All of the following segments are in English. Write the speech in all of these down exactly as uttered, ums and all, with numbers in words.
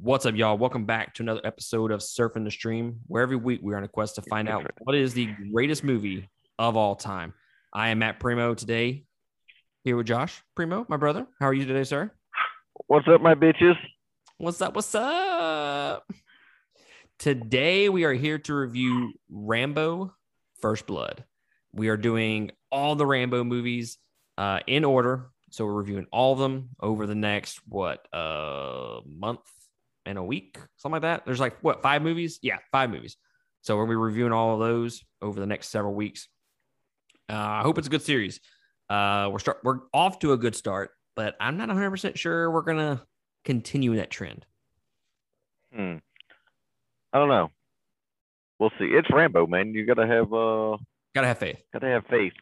What's up, y'all? Welcome back to another episode of Surfing the Stream, where every week we're on a quest to find out what is the greatest movie of all time. I am Matt Primo today, here with Josh Primo, my brother. How are you today, sir? What's up, my bitches? What's up? What's up? Today, we are here to review Rambo First Blood. We are doing all the Rambo movies uh, in order. So we're reviewing all of them over the next, what, uh, month and a week, something like that. There's like, what, five movies? Yeah, five movies. So we'll be reviewing all of those over the next several weeks. Uh, I hope it's a good series. Uh, we're start, we're off to a good start, but I'm not one hundred percent sure we're going to continue that trend. Hmm. I don't know. We'll see. It's Rambo, man. You got to have... Uh... Got to have faith. Got to have faith.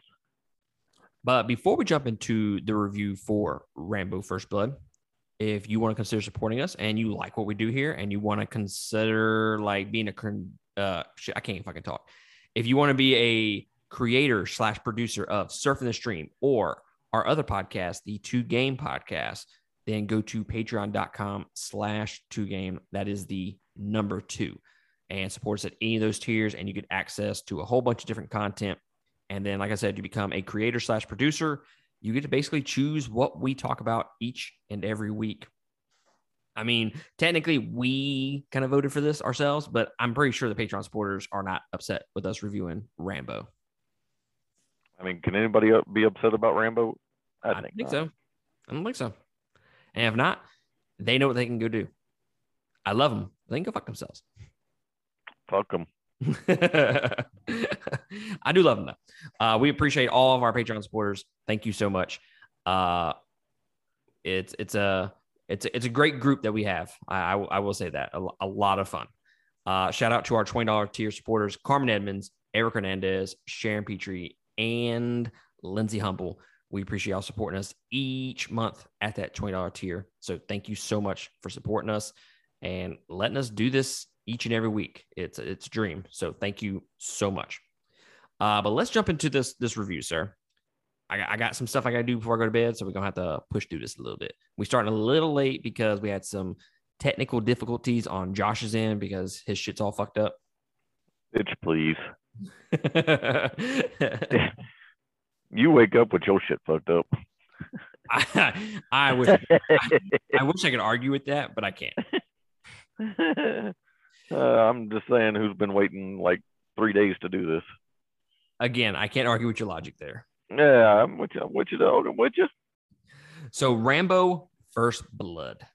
But before we jump into the review for Rambo First Blood, if you want to consider supporting us and you like what we do here and you want to consider like being a, uh, shit, I can't even fucking talk. If you want to be a creator slash producer of Surfing the Stream or our other podcast, the Two Game Podcast, then go to patreon.com slash two game. That is the number two. And supports at any of those tiers, and you get access to a whole bunch of different content. And then, like I said, you become a creator slash producer. You get to basically choose what we talk about each and every week. I mean, technically, we kind of voted for this ourselves, but I'm pretty sure the Patreon supporters are not upset with us reviewing Rambo. I mean, can anybody be upset about Rambo? I, I think, think so. I don't think so. And if not, they know what they can go do. I love them. They can go fuck themselves. Fuck them. I do love them, though. Uh, we appreciate all of our Patreon supporters. Thank you so much. Uh, it's it's a it's a, it's a great group that we have. I, I, I will say that. A, a lot of fun. Uh, shout out to our twenty dollar tier supporters, Carmen Edmonds, Eric Hernandez, Sharon Petrie, and Lindsay Humble. We appreciate y'all supporting us each month at that twenty dollar tier. So thank you so much for supporting us and letting us do this each and every week. It's it's a dream. So thank you so much. Uh, but let's jump into this this review, sir. I got, I got some stuff I got to do before I go to bed, so we're going to have to push through this a little bit. We're starting a little late because we had some technical difficulties on Josh's end because his shit's all fucked up. Bitch, please. You wake up with your shit fucked up. I, I, wish, I, I wish I could argue with that, but I can't. Uh, I'm just saying who's been waiting like three days to do this. Again, I can't argue with your logic there. Yeah, I'm with you. I'm with you, though. I'm with you. So Rambo First Blood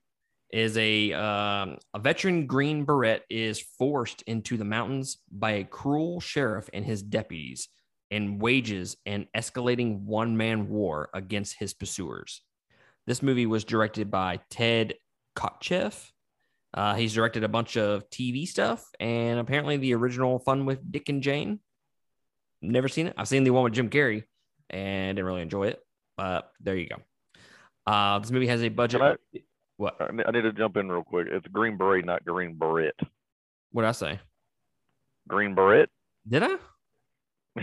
is a, um, a veteran Green Beret is forced into the mountains by a cruel sheriff and his deputies and wages an escalating one-man war against his pursuers. This movie was directed by Ted Kotcheff. Uh, he's directed a bunch of T V stuff, and apparently the original Fun with Dick and Jane. Never seen it. I've seen the one with Jim Carrey, and didn't really enjoy it. But there you go. Uh, this movie has a budget. I, what? I need to jump in real quick. It's Green Beret, not Green Beret. What did I say? Green Beret. Did I?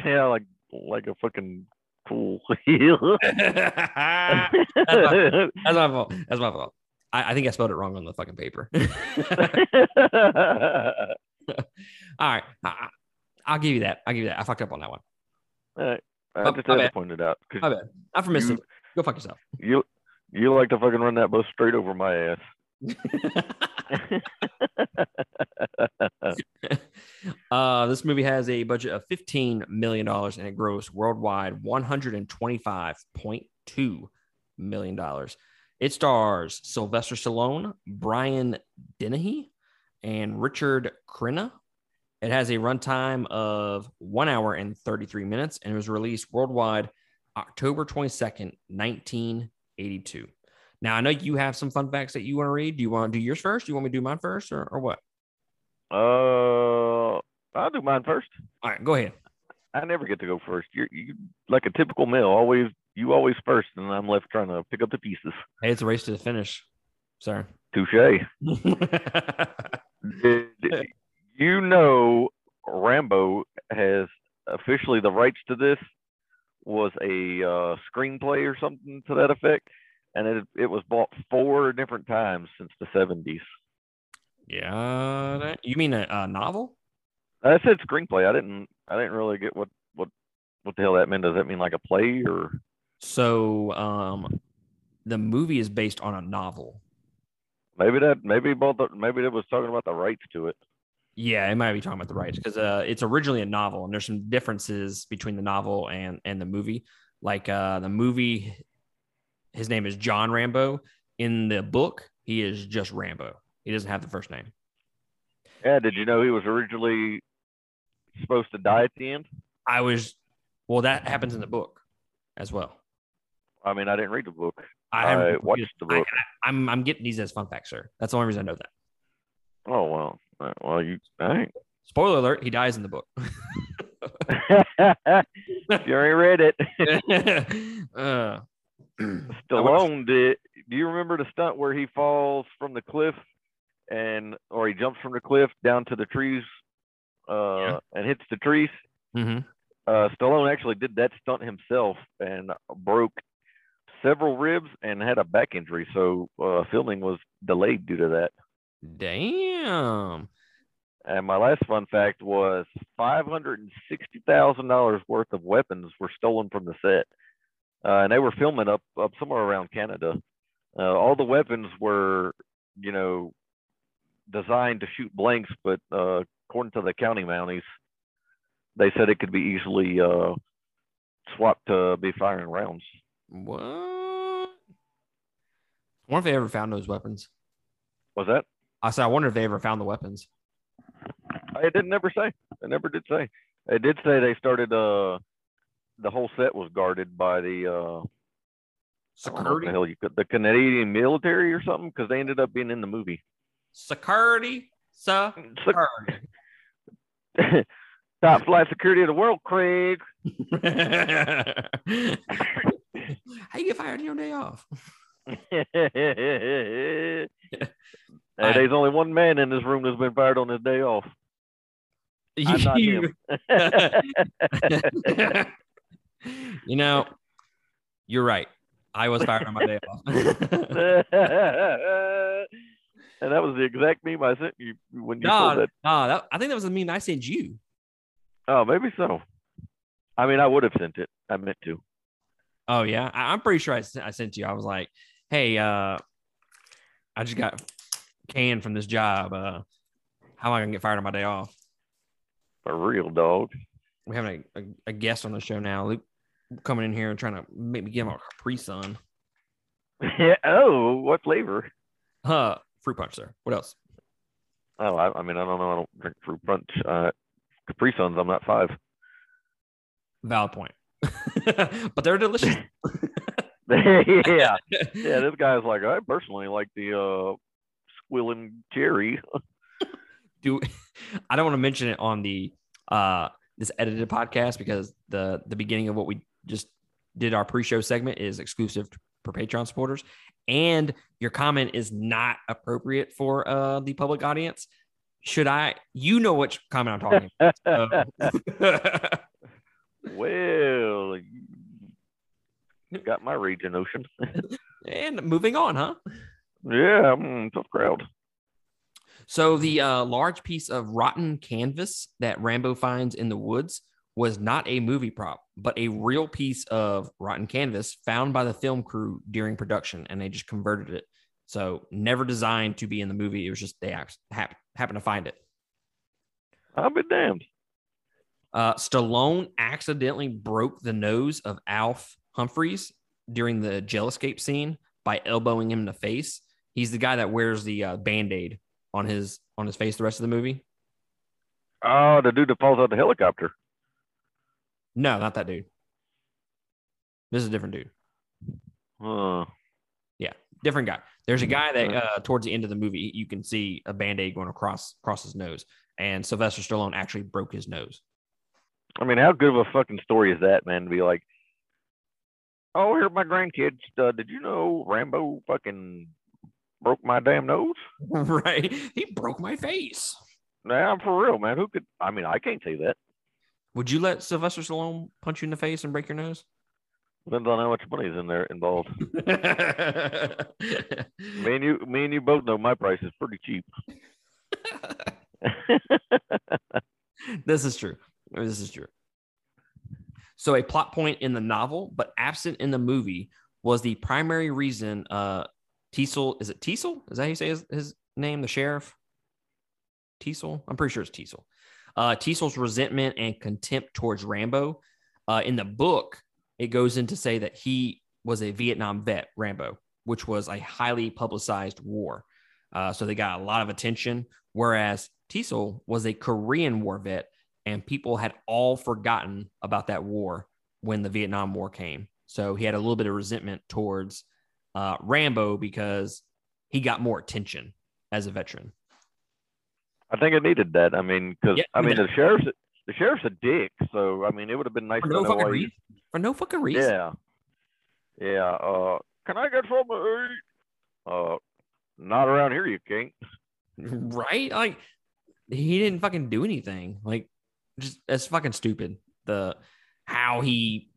Yeah, like like a fucking fool. That's my, that's my fault. That's my fault. I think I spelled it wrong on the fucking paper. All right. I, I'll give you that. I'll give you that. I fucked up on that one. All right. I oh, just had to point it out. My bad. I for missing. Go fuck yourself. You you like to fucking run that bus straight over my ass. uh, this movie has a budget of fifteen million dollars and it grossed worldwide one hundred twenty-five point two million dollars. It stars Sylvester Stallone, Brian Dennehy, and Richard Crenna. It has a runtime of one hour and thirty-three minutes, and it was released worldwide October twenty-second, nineteen eighty-two. Now, I know you have some fun facts that you want to read. Do you want to do yours first? Do you want me to do mine first, or, or what? Uh, I'll do mine first. All right, go ahead. I never get to go first. You're, you like a typical male, always. You always first, and I'm left trying to pick up the pieces. Hey, it's a race to the finish, sir. Touche. You know, Rambo has officially the rights to this. Was a uh, screenplay or something to that effect, and it it was bought four different times since the seventies. Yeah, you mean a, a novel? I said screenplay. I didn't. I didn't really get what what what the hell that meant. Does that mean like a play or? So, um, the movie is based on a novel. Maybe that. Maybe both. Maybe it was talking about the rights to it. Yeah, it might be talking about the rights because uh, it's originally a novel, and there's some differences between the novel and and the movie. Like uh, the movie, his name is John Rambo. In the book, he is just Rambo. He doesn't have the first name. Yeah, did you know he was originally supposed to die at the end? I was, well, that happens in the book as well. I mean, I didn't read the book. I, I watched the book. I, I, I'm I'm getting these as fun facts, sir. That's the only reason I know that. Oh, well. Well, you, all right. Spoiler alert, he dies in the book. You already read it. uh, Stallone did. Do you remember the stunt where he falls from the cliff? And or he jumps from the cliff down to the trees, uh, yeah. and hits the trees. Mm-hmm. Uh, Stallone actually did that stunt himself and broke several ribs and had a back injury, so uh, filming was delayed due to that. Damn. And my last fun fact was five hundred sixty thousand dollars worth of weapons were stolen from the set, uh, and they were filming up up somewhere around Canada. Uh, all the weapons were, you know. designed to shoot blanks, but uh, according to the county mounties, they said it could be easily uh, swapped to be firing rounds. What? I wonder if they ever found those weapons. Was that? I said, I wonder if they ever found the weapons. It didn't ever say. It never did say. It did say they started, uh, the whole set was guarded by the, uh, security? The, hell you could, the Canadian military or something, because they ended up being in the movie. Security, security. Top flight security of the world, Craig. How you get fired on your day off? Hey, I, there's only one man in this room that's been fired on his day off. I'm not him. You know, you're right. I was fired on my day off. And that was the exact meme I sent you when you nah, said that. Nah, that. I think that was the meme I sent you. Oh, maybe so. I mean, I would have sent it. I meant to. Oh, yeah? I, I'm pretty sure I, I sent you. I was like, hey, uh, I just got canned from this job. Uh, how am I going to get fired on my day off? For real, dog. We're having a, a, a guest on the show now. Luke coming in here and trying to make me give him a Capri Sun. Yeah. Oh, what flavor? Huh. Fruit punch, sir. What else? Oh, I, I mean, I don't know. I don't drink fruit punch. Uh, Capri Suns, I'm not five. Valid point. But they're delicious. Yeah. Yeah, this guy's like, I personally like the uh, squilling cherry. Do I don't want to mention it on the uh, this edited podcast because the, the beginning of what we just did, our pre-show segment, is exclusive for Patreon supporters. And your comment is not appropriate for uh, the public audience. Should I? You know which comment I'm talking about. So. Well, you got my region, Ocean. And moving on, huh? Yeah, I'm tough crowd. So the uh, large piece of rotten canvas that Rambo finds in the woods was not a movie prop, but a real piece of rotten canvas found by the film crew during production, and they just converted it. So never designed to be in the movie. It was just they hap- happened to find it. I'll be damned. Uh, Stallone accidentally broke the nose of Alf Humphreys during the jail escape scene by elbowing him in the face. He's the guy that wears the uh, Band-Aid on his, on his face the rest of the movie. Oh, the dude that falls out of the helicopter. No, not that dude. This is a different dude. Uh, yeah, different guy. There's a guy that uh, towards the end of the movie, you can see a Band-Aid going across, across his nose. And Sylvester Stallone actually broke his nose. I mean, how good of a fucking story is that, man? To be like, oh, here are my grandkids. Uh, did you know Rambo fucking broke my damn nose? Right. He broke my face. Nah, I'm for real, man. Who could? I mean, I can't say that. Would you let Sylvester Stallone punch you in the face and break your nose? Depends on how much money's in there involved. me and you, me and you both know my price is pretty cheap. This is true. This is true. So a plot point in the novel, but absent in the movie, was the primary reason uh, Teasel, is it Teasel? Is that how you say his, his name, the sheriff? Teasel? I'm pretty sure it's Teasel. Uh, Teasel's resentment and contempt towards Rambo. Uh, in the book, it goes in to say that he was a Vietnam vet, Rambo, which was a highly publicized war. Uh, so they got a lot of attention, whereas Teasel was a Korean War vet, and people had all forgotten about that war when the Vietnam War came. So he had a little bit of resentment towards uh, Rambo because he got more attention as a veteran. I think it needed that. I mean, because yeah, I mean, the sheriff's the sheriff's a dick. So I mean, it would have been nice for to no know fucking why reason. He... for no fucking reason. Yeah, yeah. Uh, can I get some? Uh, not around here, you can't. Right? Like he didn't fucking do anything. Like just that's fucking stupid. The how he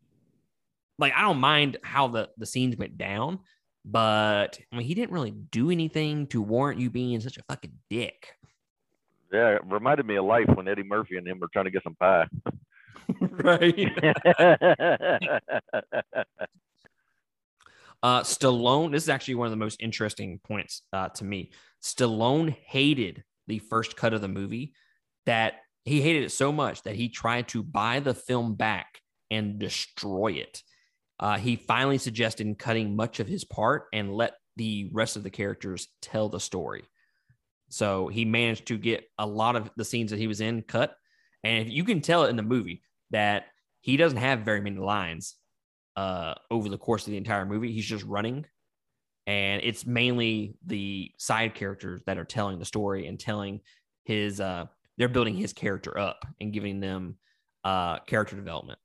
like I don't mind how the the scenes went down, but I mean he didn't really do anything to warrant you being such a fucking dick. Yeah, it reminded me of life when Eddie Murphy and him were trying to get some pie. Right. uh, Stallone, this is actually one of the most interesting points uh, to me. Stallone hated the first cut of the movie, that he hated it so much that he tried to buy the film back and destroy it. Uh, he finally suggested cutting much of his part and let the rest of the characters tell the story. So he managed to get a lot of the scenes that he was in cut. And you can tell it in the movie that he doesn't have very many lines uh, over the course of the entire movie. He's just running. And it's mainly the side characters that are telling the story and telling his, uh, they're building his character up and giving them uh, character development.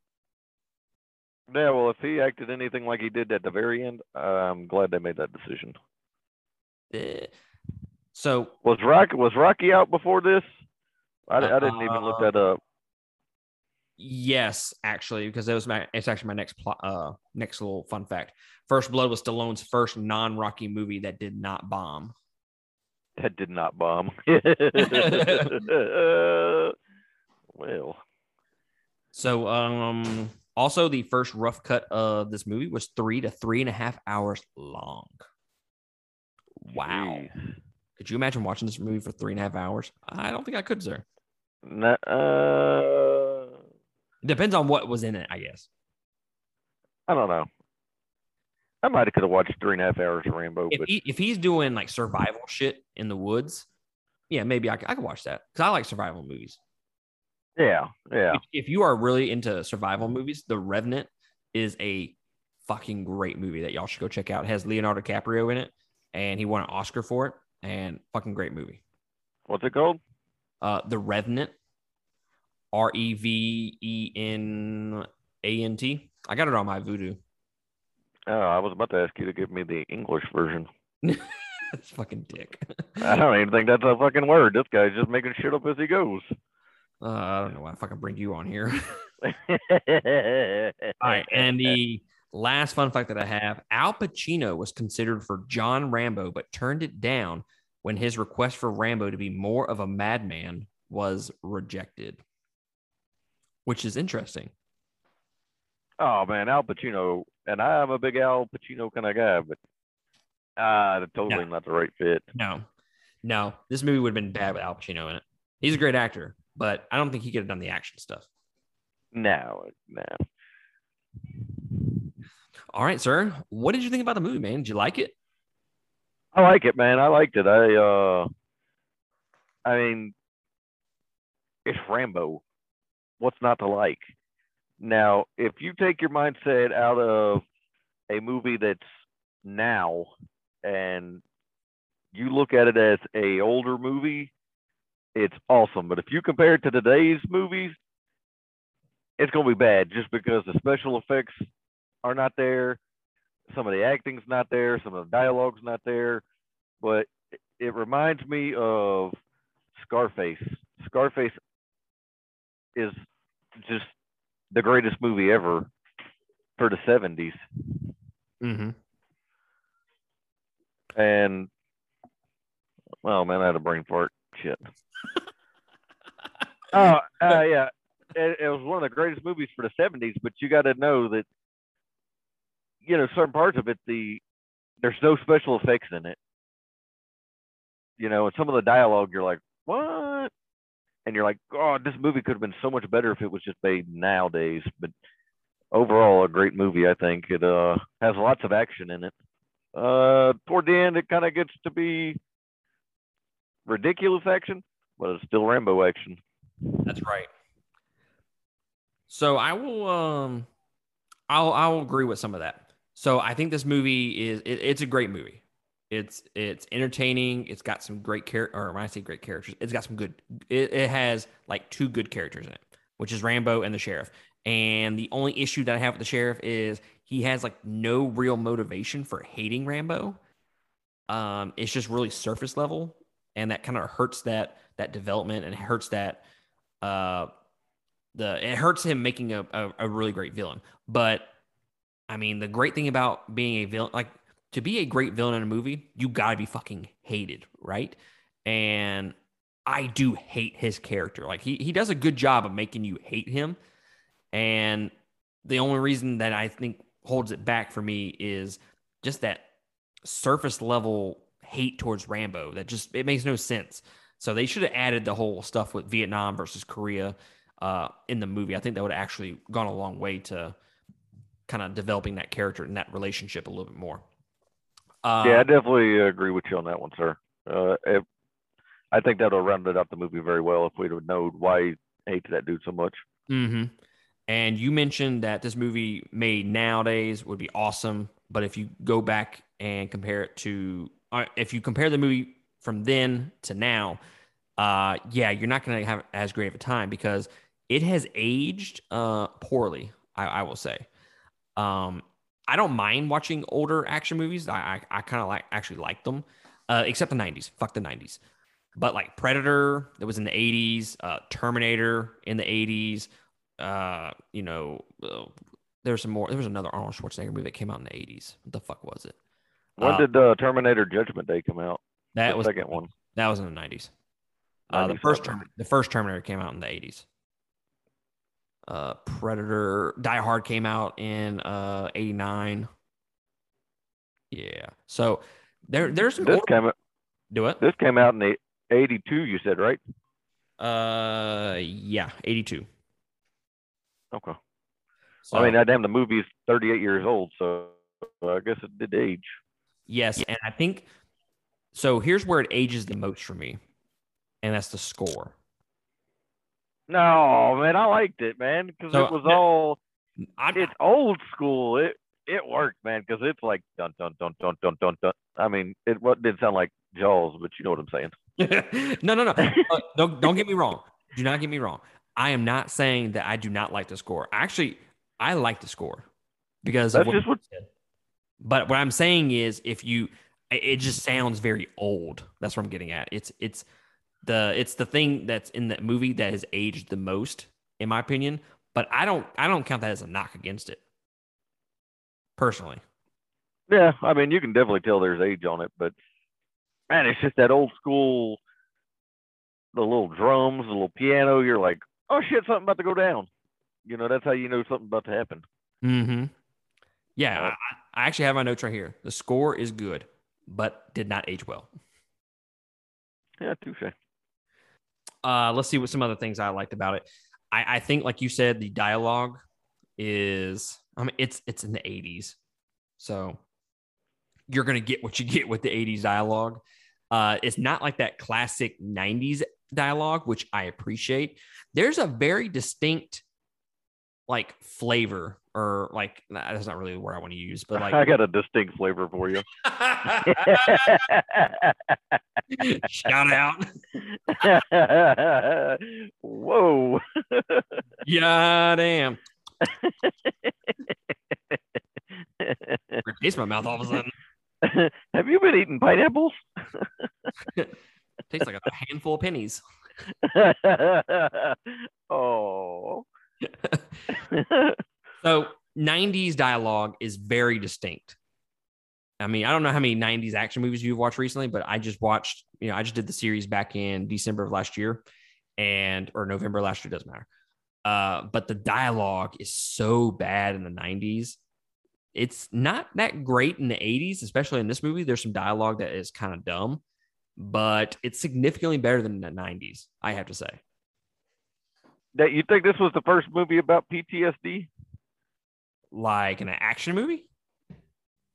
Yeah, well, if he acted anything like he did at the very end, uh, I'm glad they made that decision. Uh, So was Rocky was Rocky out before this? I, uh, I didn't even look that up. Yes, actually, because that was my it's actually my next plot, uh next little fun fact. First Blood was Stallone's first non-Rocky movie that did not bomb. That did not bomb. uh, well, so um, also the first rough cut of this movie was three to three and a half hours long. Wow. Jeez. Could you imagine watching this movie for three and a half hours? I don't think I could, sir. No, uh, depends on what was in it, I guess. I don't know. I might have could have watched three and a half hours of Rambo. If, but... he, if he's doing like survival shit in the woods, yeah, maybe I, I could watch that because I like survival movies. Yeah, yeah. If, if you are really into survival movies, The Revenant is a fucking great movie that y'all should go check out. It has Leonardo DiCaprio in it, and he won an Oscar for it. And fucking great movie. What's it called? Uh, The Revenant. R E V E N A N T. I got it on my voodoo. Oh, I was about to ask you to give me the English version. That's fucking dick. I don't even think that's a fucking word. This guy's just making shit up as he goes. Uh, I don't know why I fucking bring you on here. All right, and the... last fun fact that I have, Al Pacino was considered for John Rambo, but turned it down when his request for Rambo to be more of a madman was rejected, which is interesting. Oh, man, Al Pacino, and I'm a big Al Pacino kind of guy, but uh, totally no. not the right fit. No, no, this movie would have been bad with Al Pacino in it. He's a great actor, but I don't think he could have done the action stuff. No, no. All right, sir. What did you think about the movie, man? Did you like it? I like it, man. I liked it. I, uh, I mean, it's Rambo. What's not to like? Now, if you take your mindset out of a movie that's now and you look at it as a older movie, it's awesome. But if you compare it to today's movies, it's going to be bad just because the special effects are not there, some of the acting's not there, some of the dialogue's not there, but it reminds me of Scarface. Scarface is just the greatest movie ever for the seventies. Mm-hmm. And, well, man, I had a brain fart. shit. Oh, uh, yeah. It, it was one of the greatest movies for the seventies, but you got to know that, you know, certain parts of it, the there's no special effects in it. You know, and some of the dialogue, you're like, what? And you're like, God, this movie could have been so much better if it was just made nowadays. But overall, a great movie, I think. It uh, has lots of action in it. Uh, toward the end, it kind of gets to be ridiculous action, but it's still Rambo action. That's right. So I will, um, I'll, I'll agree with some of that. So I think this movie is, it, it's a great movie. It's, it's entertaining. It's got some great character, or when I say great characters, it's got some good, it, it has like two good characters in it, which is Rambo and the sheriff. And the only issue that I have with the sheriff is he has like no real motivation for hating Rambo. Um, it's just really surface level. And that kind of hurts that, that development, and hurts that, uh, The, it hurts him making a, a, a really great villain. But, I mean, the great thing about being a villain, like, to be a great villain in a movie, you got to be fucking hated, right? And I do hate his character. Like, he, he does a good job of making you hate him. And the only reason that I think holds it back for me is just that surface-level hate towards Rambo. That just, it makes no sense. So they should have added the whole stuff with Vietnam versus Korea Uh, in the movie. I think that would have actually gone a long way to kind of developing that character and that relationship a little bit more. Uh, yeah, I definitely agree with you on that one, sir. Uh, if, I think that'll round it up the movie very well if we'd have known why he hates that dude so much. Mm-hmm. And you mentioned that this movie made nowadays would be awesome, but if you go back and compare it to, uh, if you compare the movie from then to now, uh, yeah, you're not going to have as great of a time because it has aged uh, poorly, I, I will say. Um, I don't mind watching older action movies. I I, I kind of like actually like them, uh, except the nineties. Fuck the nineties. But like Predator, that was in the eighties. Uh, Terminator in the eighties. Uh, you know, uh, there's some more. There was another Arnold Schwarzenegger movie that came out in the eighties. What the fuck was it? When uh, did uh, Terminator Judgment Day come out? That the was second one. That was in the nineties. Uh, the first term, the first Terminator came out in the eighties. Uh, Predator, Die Hard came out in uh, eighty-nine. Yeah, so there, there's some. This older... came out. Do it. This came out in the eighty-two. You said, right? Uh, yeah, eighty-two. Okay. So, I mean, I damn the movie is thirty-eight years old, so I guess it did age. Yes, and I think so. Here's where it ages the most for me, and that's the score. No, man, I liked it, man, because so, it was all I, it's old school. It it worked, man, because it's like dun dun dun dun dun dun dun. I mean, it what did sound like Jaws, but you know what I'm saying. no, no, no. uh, don't don't get me wrong. Do not get me wrong. I am not saying that I do not like the score. Actually, I like the score because that's of what just what. But what I'm saying is, if you, it just sounds very old. That's what I'm getting at. It's it's. The it's the thing that's in that movie that has aged the most, in my opinion. But I don't I don't count that as a knock against it, personally. Yeah, I mean, you can definitely tell there's age on it, but man, it's just that old school, the little drums, the little piano. You're like, oh shit, something about to go down. You know, that's how you know something about to happen. Mm-hmm. Yeah, uh, I, I actually have my notes right here. The score is good, but did not age well. Yeah, touche. Uh, let's see what some other things I liked about it. I, I think, like you said, the dialogue is, I mean, it's it's in the eighties. So you're going to get what you get with the eighties dialogue. Uh, it's not like that classic nineties dialogue, which I appreciate. There's a very distinct, like, flavor or, like, nah, that's not really the word I want to use, but, like. I got a distinct flavor for you. Shout out. Whoa. Yeah, damn. Taste my mouth all of a sudden. Have you been eating pineapples? Tastes like a handful of pennies. Oh. So nineties dialogue is very distinct. I mean, I don't know how many nineties action movies you've watched recently, but I just watched, you know, I just did the series back in December of last year and, or November last year, doesn't matter. Uh, but the dialogue is so bad in the nineties. It's not that great in the eighties, especially in this movie. There's some dialogue that is kind of dumb, but it's significantly better than the nineties, I have to say. That you think this was the first movie about P T S D? Like an action movie?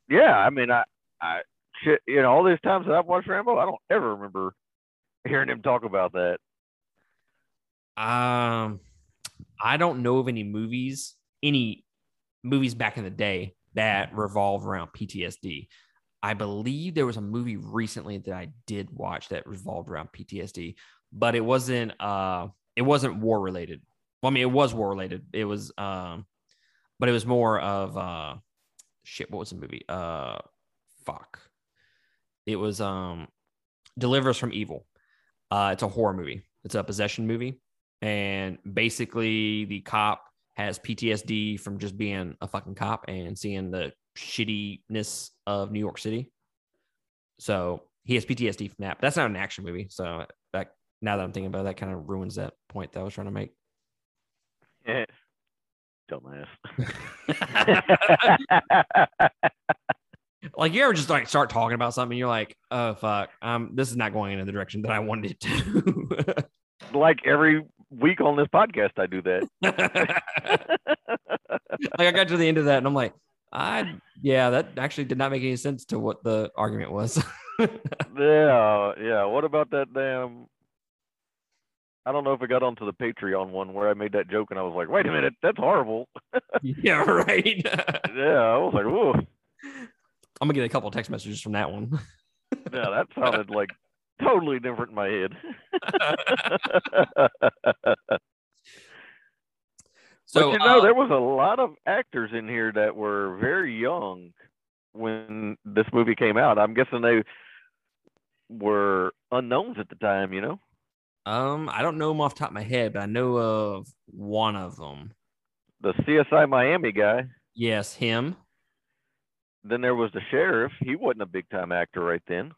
Yeah, I mean, I, I, shit, you know, all these times that I've watched Rambo, I don't ever remember hearing him talk about that. Um, I don't know of any movies, any movies back in the day that revolve around P T S D. I believe there was a movie recently that I did watch that revolved around P T S D, but it wasn't, uh, it wasn't war related. Well, I mean, it was war related. It was, um, but it was more of, uh, shit, what was the movie? Uh, fuck. It was, um, Deliver Us from Evil. Uh, it's a horror movie. It's a possession movie. And basically the cop has P T S D from just being a fucking cop and seeing the shittiness of New York City. So he has P T S D from that. But that's not an action movie. So that, now that I'm thinking about it, that kind of ruins that point that I was trying to make. Yeah. Don't laugh. Like, you ever just like start talking about something and you're like, oh fuck, um, this is not going in the direction that I wanted it to. Like every week on this podcast, I do that. Like, I got to the end of that and I'm like, I, yeah, that actually did not make any sense to what the argument was. yeah, yeah. What about that damn? I don't know if it got onto the Patreon one where I made that joke and I was like, wait a minute, that's horrible. Yeah, right. Yeah, I was like, whoa. I'm going to get a couple of text messages from that one. Yeah, that sounded like totally different in my head. So, but you know, uh, there was a lot of actors in here that were very young when this movie came out. I'm guessing they were unknowns at the time, you know? Um, I don't know them off the top of my head, but I know of one of them. The C S I Miami guy. Yes, him. Then there was the sheriff. He wasn't a big-time actor right then.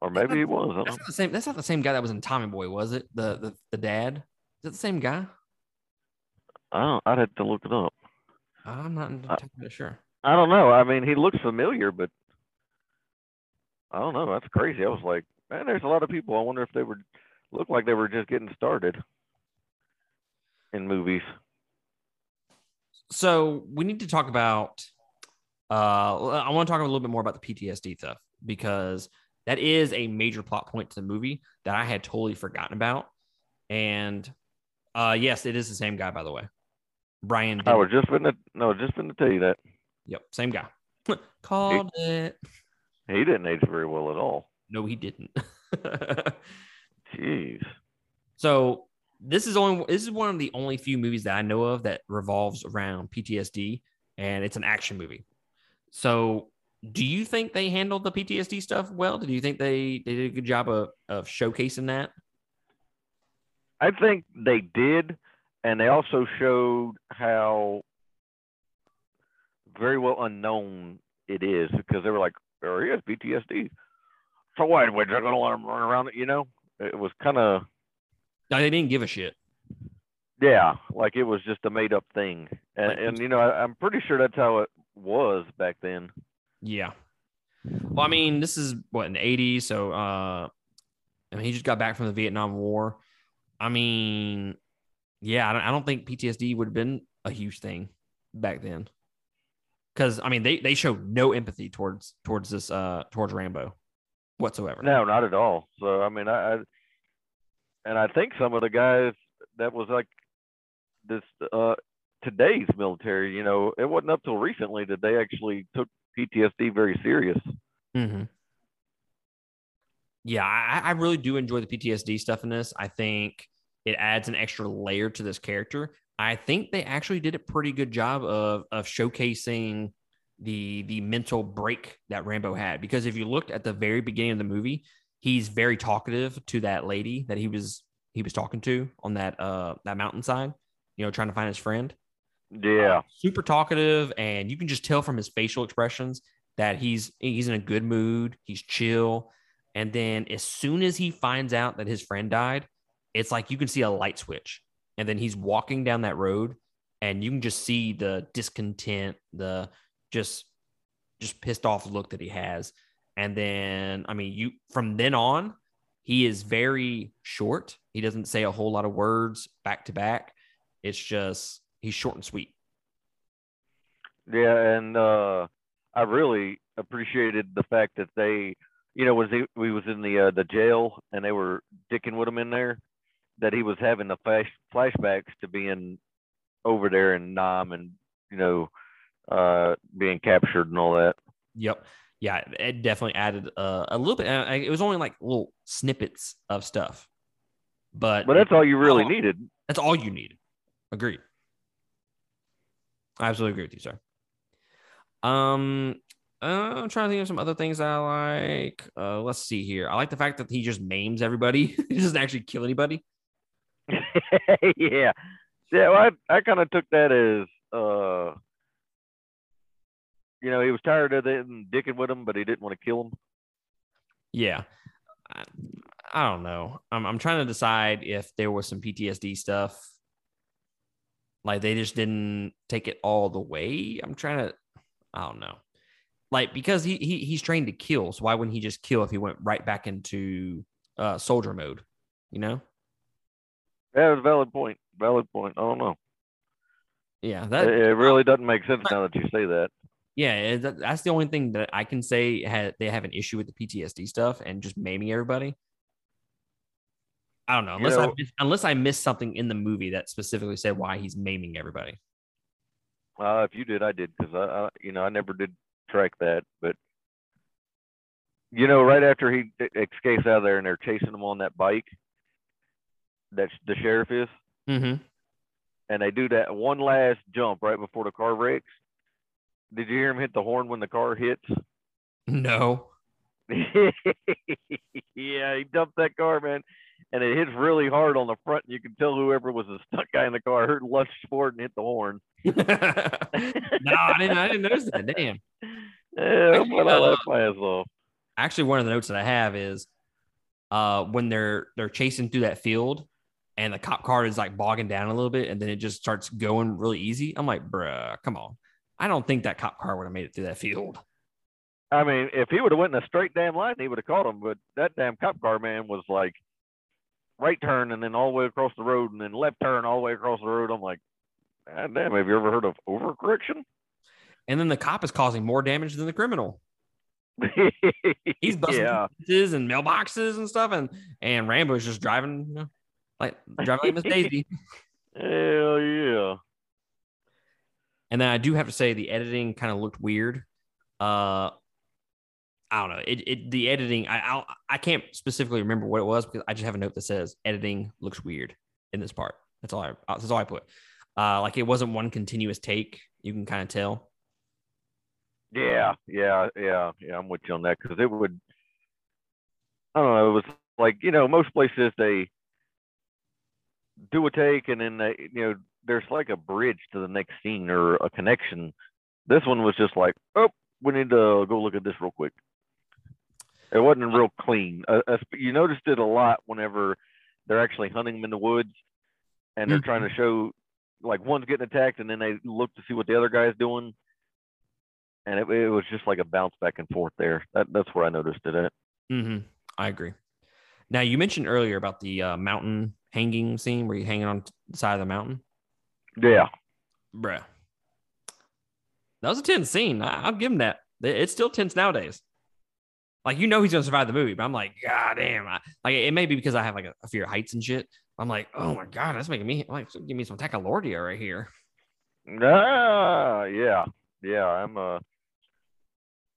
Or maybe not, he was. Huh? That's not the same, that's not the same guy that was in Tommy Boy, was it? The the, the dad? Is it the same guy? Oh, I'd have to look it up. I'm not entirely sure. I don't know. I mean, he looks familiar, but I don't know. That's crazy. I was like, man, there's a lot of people. I wonder if they were look like they were just getting started in movies. So we need to talk about. Uh, I want to talk a little bit more about the P T S D stuff, because that is a major plot point to the movie that I had totally forgotten about. And uh, yes, it is the same guy, by the way, Brian Dennehy. I was just gonna no, just gonna tell you that. Yep, same guy. Called he, it. He didn't age very well at all. No, he didn't. Jeez. So this is only this is one of the only few movies that I know of that revolves around P T S D, and it's an action movie. So, do you think they handled the P T S D stuff well? Did you think they, they did a good job of, of showcasing that? I think they did, and they also showed how very well unknown it is, because they were like, "There he is, P T S D." So why we're just gonna let him run around it, you know? It was kind of. No, they didn't give a shit. Yeah, like it was just a made up thing, and like, and you know, I, I'm pretty sure that's how it was back then. Yeah. Well, I mean, this is what, in the eighties, so uh, I mean, he just got back from the Vietnam War. I mean, yeah, I don't, I don't think P T S D would have been a huge thing back then, because I mean, they they showed no empathy towards towards this uh towards Rambo. Whatsoever. No, not at all. So I mean, I, I and I think some of the guys that was like this uh, today's military, you know, it wasn't up till recently that they actually took P T S D very serious. Mm-hmm. Yeah, I, I really do enjoy the P T S D stuff in this. I think it adds an extra layer to this character. I think they actually did a pretty good job of of showcasing the the mental break that Rambo had, because if you looked at the very beginning of the movie, he's very talkative to that lady that he was he was talking to on that uh that mountainside, you know, trying to find his friend. Yeah. Uh, super talkative, and you can just tell from his facial expressions that he's he's in a good mood. He's chill. And then as soon as he finds out that his friend died, it's like you can see a light switch. And then he's walking down that road, and you can just see the discontent, the just just pissed off look that he has. And then, I mean, you from then on, he is very short. He doesn't say a whole lot of words back to back. It's just he's short and sweet. Yeah, and uh, I really appreciated the fact that they, you know, was he, we was in the uh, the jail and they were dicking with him in there, that he was having the flash, flashbacks to being over there in Nam and, you know, uh, being captured and all that. Yep. Yeah, it definitely added uh, a little bit. It was only like little snippets of stuff. But but that's all you really all, needed. That's all you needed. Agreed. I absolutely agree with you, sir. Um, uh, I'm trying to think of some other things I like. Uh, let's see here. I like the fact that he just maims everybody. He doesn't actually kill anybody. yeah. Yeah, well, I, I kind of took that as... Uh... You know, he was tired of them dicking with him, but he didn't want to kill him. Yeah. I, I don't know. I'm, I'm trying to decide if there was some P T S D stuff. Like, they just didn't take it all the way. I'm trying to... I don't know. Like, because he, he he's trained to kill, so why wouldn't he just kill if he went right back into uh, soldier mode? You know? Yeah, that's a valid point. Valid point. I don't know. Yeah. That, it, it really doesn't make sense now that you say that. Yeah, that's the only thing that I can say had, they have an issue with the P T S D stuff and just maiming everybody. I don't know. Unless, you know, I, miss, unless I missed something in the movie that specifically said why he's maiming everybody. Uh, if you did, I did. Because, I, I, you know, I never did track that. But, you know, right after he escapes out of there and they're chasing him on that bike, that the sheriff is. Mm-hmm. And they do that one last jump right before the car wrecks. Did you hear him hit the horn when the car hits? No. Yeah, he dumped that car, man. And it hits really hard on the front. You can tell whoever was the stuck guy in the car heard left forward and hit the horn. no, I didn't I didn't notice that. Damn. Yeah, actually, but I left my ass off. Actually, one of the notes that I have is uh, when they're they're chasing through that field and the cop car is like bogging down a little bit and then it just starts going really easy. I'm like, bruh, come on. I don't think that cop car would have made it through that field. I mean, if he would have went in a straight damn line, he would have caught him. But that damn cop car, man, was like right turn and then all the way across the road and then left turn all the way across the road. I'm like, God damn, have you ever heard of overcorrection? And then the cop is causing more damage than the criminal. He's busting yeah. and mailboxes and stuff. And, and Rambo's just driving, you know, like driving like Miss Daisy. Hell yeah. And then I do have to say the editing kind of looked weird. Uh, I don't know. It, it the editing. I I'll, I can't specifically remember what it was because I just have a note that says editing looks weird in this part. That's all I. That's all I put. Uh, like it wasn't one continuous take. You can kind of tell. Yeah, yeah, yeah, yeah. I'm with you on that because it would. I don't know. It was like, you know, most places they do a take and then they, you know, there's like a bridge to the next scene or a connection. This one was just like, oh, we need to go look at this real quick. It wasn't real clean. Uh, you noticed it a lot whenever they're actually hunting them in the woods and they're mm-hmm. trying to show like one's getting attacked and then they look to see what the other guy's doing. And it, it was just like a bounce back and forth there. That, that's where I noticed it at. Mm-hmm. I agree. Now you mentioned earlier about the uh, mountain hanging scene where you're hanging on the side of the mountain. Yeah. Bruh. That was a tense scene. I, I'll give him that. It's still tense nowadays. Like, you know he's going to survive the movie, but I'm like, God damn. I, like, it may be because I have, like, a, a fear of heights and shit. I'm like, oh, my God, that's making me, like, give me some tachycardia right here. Ah, yeah. Yeah, I'm, uh.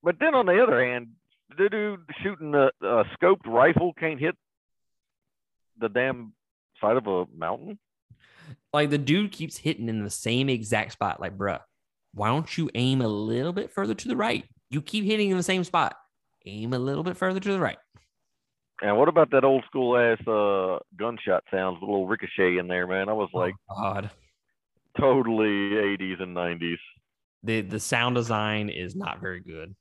But then, on the other hand, the dude shooting a, a scoped rifle can't hit the damn side of a mountain. Like, the dude keeps hitting in the same exact spot. Like, bruh, why don't you aim a little bit further to the right? You keep hitting in the same spot. Aim a little bit further to the right. And what about that old school ass uh, gunshot sounds, the little ricochet in there, man? I was like, oh, God. totally eighties and nineties. The the sound design is not very good.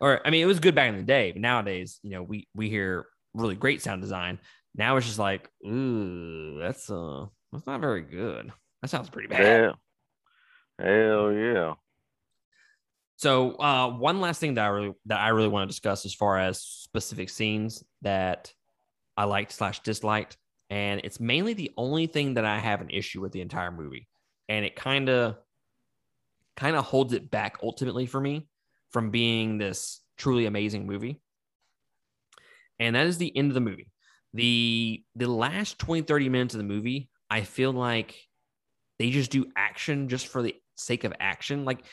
Or I mean, it was good back in the day, but nowadays, you know, we we hear really great sound design. Now it's just like, ooh, that's uh that's not very good. That sounds pretty bad. Yeah. Hell yeah. So uh, one last thing that I really that I really want to discuss as far as specific scenes that I liked slash disliked, and it's mainly the only thing that I have an issue with the entire movie, and it kind of kind of holds it back ultimately for me from being this truly amazing movie, and that is the end of the movie. The the last twenty, thirty minutes of the movie, I feel like they just do action just for the sake of action. Like,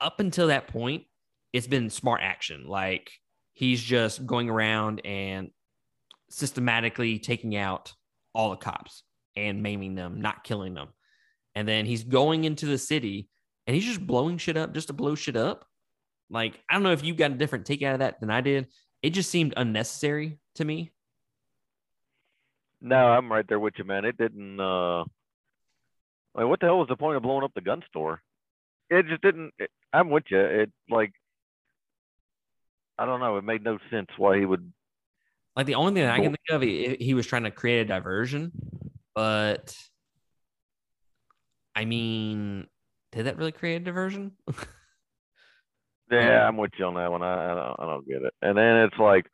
up until that point, it's been smart action. Like, he's just going around and systematically taking out all the cops and maiming them, not killing them. And then he's going into the city and he's just blowing shit up just to blow shit up. Like, I don't know if you got a different take out of that than I did. It just seemed unnecessary to me. No, I'm right there with you, man. It didn't, uh, I mean, what the hell was the point of blowing up the gun store? It just didn't, it, I'm with you. It, like, I don't know. It made no sense why he would. Like, the only thing that I can think of, he, he was trying to create a diversion, but I mean, did that really create a diversion? Yeah, I'm with you on that one. I, I, don't, I don't get it. And then it's like,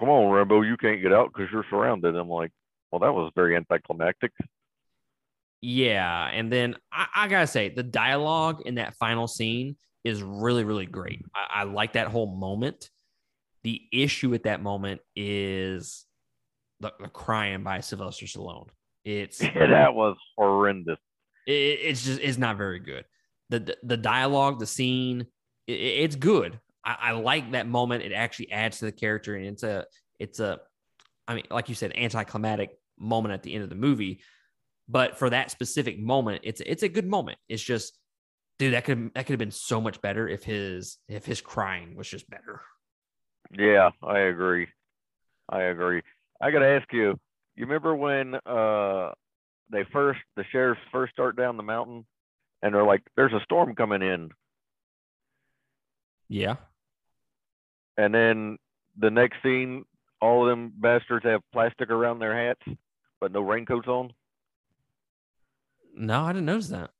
come on, Rambo, you can't get out because you're surrounded. I'm like, well, that was very anticlimactic. Yeah, and then I, I gotta say, the dialogue in that final scene is really, really great. I, I like that whole moment. The issue at that moment is the, the crying by Sylvester Stallone. It's yeah, that was horrendous. It, it's just it's not very good. The the, the dialogue, the scene, it, it's good. I, I like that moment. It actually adds to the character, and it's a it's a, I mean, like you said, anticlimactic moment at the end of the movie. But for that specific moment, it's it's a good moment. It's just, dude, that could that could have been so much better if his if his crying was just better. Yeah, I agree. I agree. I gotta ask you, you remember when uh, they first the sheriffs first start down the mountain, and they're like, "There's a storm coming in." Yeah. And then the next scene, all of them bastards have plastic around their hats, but no raincoats on. No, I didn't notice that.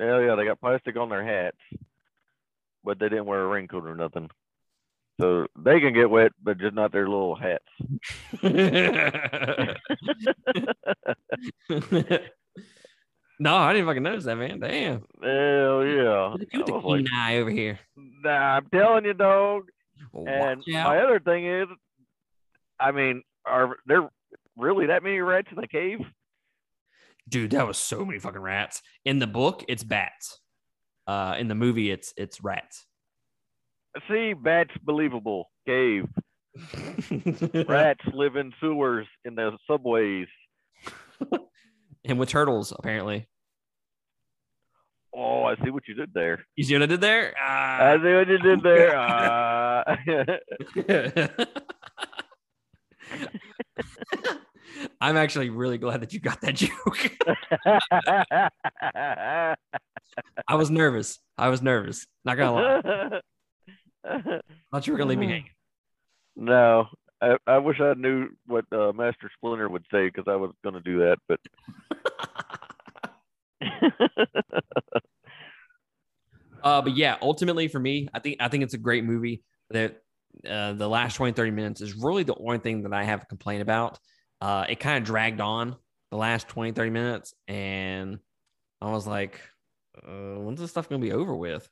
Yeah, yeah, they got plastic on their hats, but they didn't wear a raincoat or nothing. So they can get wet, but just not their little hats. No, I didn't fucking notice that, man. Damn. Hell yeah. Look at you with the keen eye over here. Nah, I'm telling you, dog. Well, and my other thing is, I mean, are there really that many rats in the cave? Dude, that was so many fucking rats. In the book, it's bats. Uh, in the movie, it's it's rats. See, bats believable. Cave. Rats live in sewers in the subways. And with turtles, apparently. Oh, I see what you did there. You see what I did there? Uh... I see what you did there. Uh... I'm actually really glad that you got that joke. I was nervous. I was nervous. Not going to lie. I thought you were going to leave me hanging. No. I, I wish I knew what uh, Master Splinter would say, because I was going to do that. But uh, but yeah, ultimately for me, I think I think it's a great movie. That uh, the last twenty, thirty minutes is really the only thing that I have a complaint about. Uh, it kind of dragged on the last twenty, thirty minutes, and I was like, uh, when's this stuff going to be over with?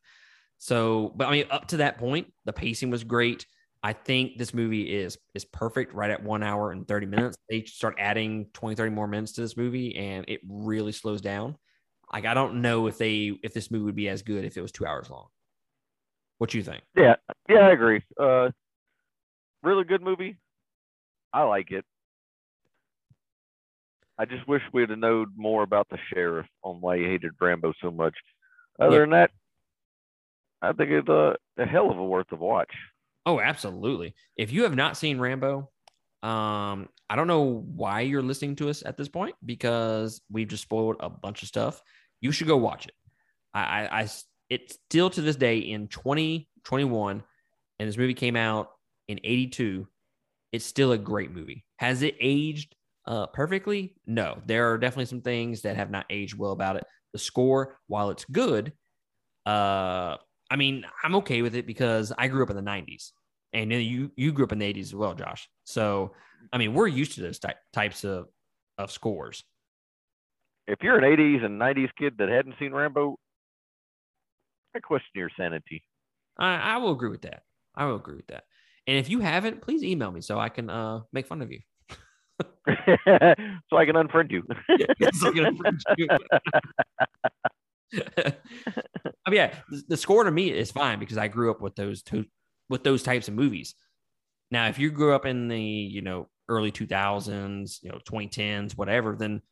So, but I mean, up to that point, the pacing was great. I think this movie is is perfect right at one hour and thirty minutes. They start adding twenty, thirty more minutes to this movie, and it really slows down. Like, I don't know if they if this movie would be as good if it was two hours long. What do you think? Yeah, yeah, I agree. Uh, really good movie. I like it. I just wish we'd have known more about the sheriff on why he hated Rambo so much. Other yeah. than that, I think it's a, a hell of a worth of watch. Oh, absolutely. If you have not seen Rambo, Um, I don't know why you're listening to us at this point, because we've just spoiled a bunch of stuff. You should go watch it. I, I, I it's still to this day in twenty twenty-one, and this movie came out in eighty-two. It's still a great movie. Has it aged uh, perfectly? No, there are definitely some things that have not aged well about it. The score, while it's good, uh, I mean, I'm okay with it because I grew up in the nineties. And you you grew up in the eighties as well, Josh. So, I mean, we're used to those ty- types of, of scores. If you're an eighties and nineties kid that hadn't seen Rambo, I question your sanity. I, I will agree with that. I will agree with that. And if you haven't, please email me so I can uh, make fun of you. So I can unfriend you. So I can unfriend you. I mean, yeah, the score to me is fine because I grew up with those two. with those types of movies. Now, if you grew up in the, you know, early two thousands, you know, twenty tens, whatever, then,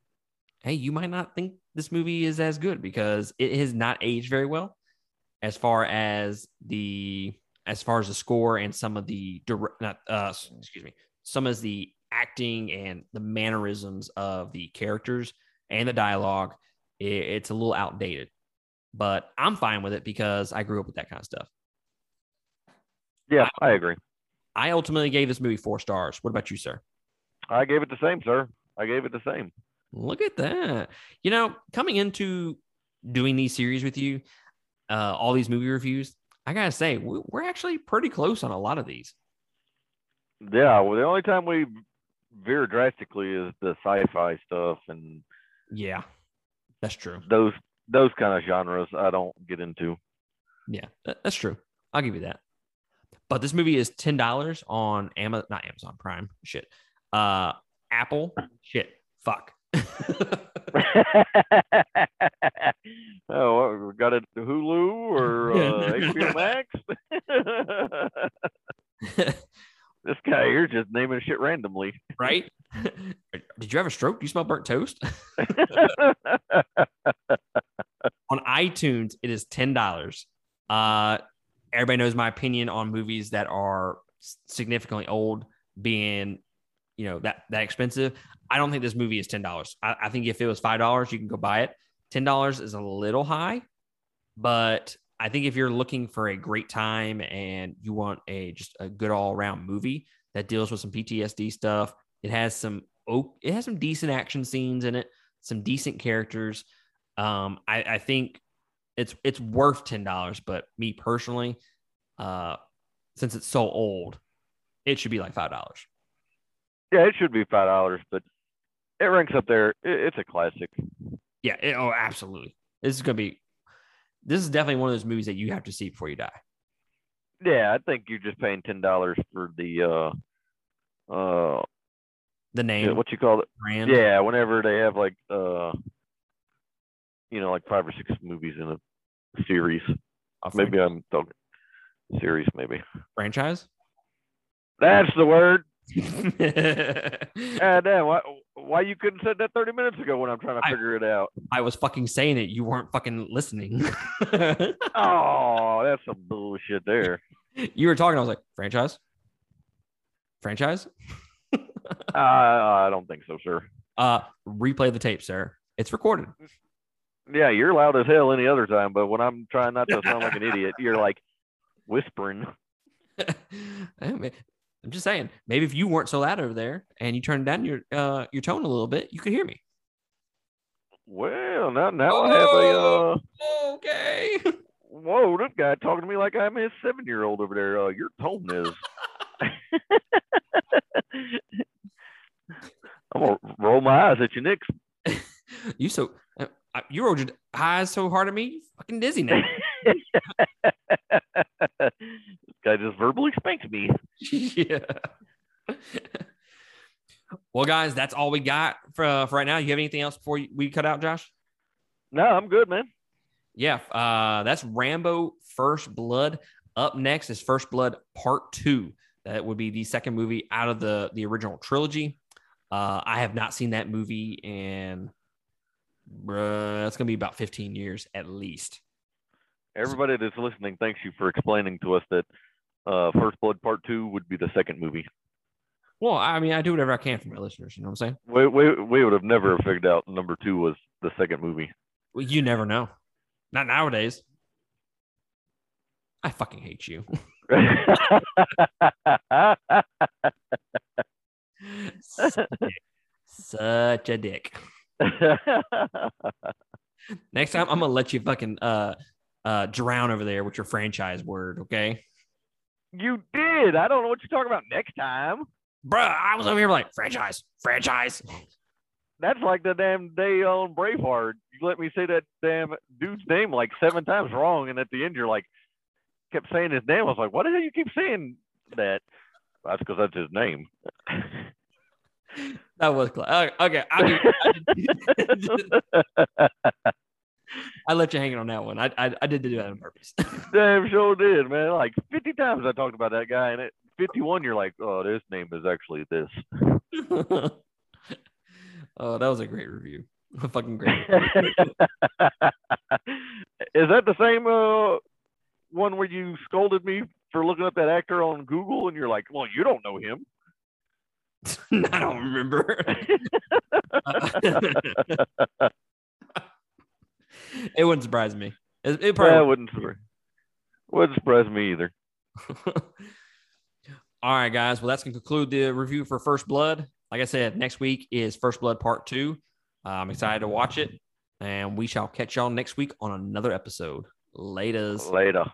hey, you might not think this movie is as good because it has not aged very well as far as the, as far as the score and some of the direct, not, uh, excuse me, some of the acting and the mannerisms of the characters and the dialogue. It, it's a little outdated, but I'm fine with it because I grew up with that kind of stuff. Yeah, I agree. I ultimately gave this movie four stars. What about you, sir? I gave it the same, sir. I gave it the same. Look at that. You know, coming into doing these series with you, uh, all these movie reviews, I got to say, we're actually pretty close on a lot of these. Yeah, well, the only time we veer drastically is the sci-fi stuff. And yeah, that's true. Those those kind of genres I don't get into. Yeah, that's true. I'll give you that. But this movie is ten dollars on Amazon, not Amazon Prime, shit. Uh, Apple, shit, fuck. Oh, we got it to Hulu or uh, H B O Max? This guy here just naming shit randomly. Right? Did you have a stroke? Do you smell burnt toast? On iTunes, it is ten dollars. Uh, Everybody knows my opinion on movies that are significantly old being, you know, that, that expensive. I don't think this movie is ten dollars. I, I think if it was five dollars, you can go buy it. ten dollars is a little high, but I think if you're looking for a great time and you want a, just a good all around movie that deals with some P T S D stuff, it has some, it has some decent action scenes in it, some decent characters. Um, I, I think, It's it's worth ten dollars, but me personally, uh, since it's so old, it should be like five dollars. Yeah, it should be five dollars, but it ranks up there. It, it's a classic. Yeah, it, oh, absolutely. This is going to be, this is definitely one of those movies that you have to see before you die. Yeah, I think you're just paying ten dollars for the, uh, uh, the name. What you call it? Brand. Yeah, whenever they have like, uh, you know, like five or six movies in a series. A maybe I'm talking series, maybe. Franchise? That's the word. God damn, why, why you couldn't said that thirty minutes ago when I'm trying to I, figure it out? I was fucking saying it. You weren't fucking listening. Oh, that's some bullshit there. You were talking. I was like, franchise? Franchise? uh, I don't think so, sir. Uh, replay the tape, sir. It's recorded. Yeah, you're loud as hell any other time, but when I'm trying not to sound like an idiot, you're like whispering. I'm just saying, maybe if you weren't so loud over there and you turned down your uh, your tone a little bit, you could hear me. Well, now now oh, I have a uh, okay. Whoa, this guy talking to me like I'm his seven year old over there. Uh, your tone is. I'm gonna roll my eyes at you, Nick. You so. Uh, You rolled your eyes so hard at me, you fucking dizzy now. This guy just verbally spanked me. Yeah. Well, guys, that's all we got for, uh, for right now. You have anything else before we cut out, Josh? No, I'm good, man. Yeah, uh, that's Rambo First Blood. Up next is First Blood Part Two. That would be the second movie out of the the original trilogy. Uh, I have not seen that movie in. Bruh, that's gonna be about fifteen years at least. Everybody that's listening, thanks you for explaining to us that uh First Blood Part Two would be the second movie. Well, I mean, I do whatever I can for my listeners. You know what I'm saying? We we, we would have never figured out number two was the second movie. Well, you never know. Not nowadays. I fucking hate you. Such, Such a dick. Next time, I'm going to let you fucking uh, uh, drown over there with your franchise word, okay? You did. I don't know what you're talking about next time. Bruh, I was over here like, franchise, franchise. That's like the damn day on Braveheart. You let me say that damn dude's name like seven times wrong, and at the end you're like, kept saying his name. I was like, why the hell you keep saying that? That's because that's his name. That was close. Okay, I'll give you- I let you hang on that one. I, I I did do that on purpose. Damn sure did, man. Like fifty times I talked about that guy, and at fifty-one, you're like, oh, this name is actually this. Oh, that was a great review. A fucking great review. Is that the same uh, one where you scolded me for looking up that actor on Google, and you're like, well, you don't know him. I don't remember. uh, It wouldn't surprise me. It, it probably yeah, wouldn't surprise. Wouldn't surprise me either. All right, guys. Well, that's gonna conclude the review for First Blood. Like I said, next week is First Blood Part Two. Uh, I'm excited to watch it, and we shall catch y'all next week on another episode. Laters. Later.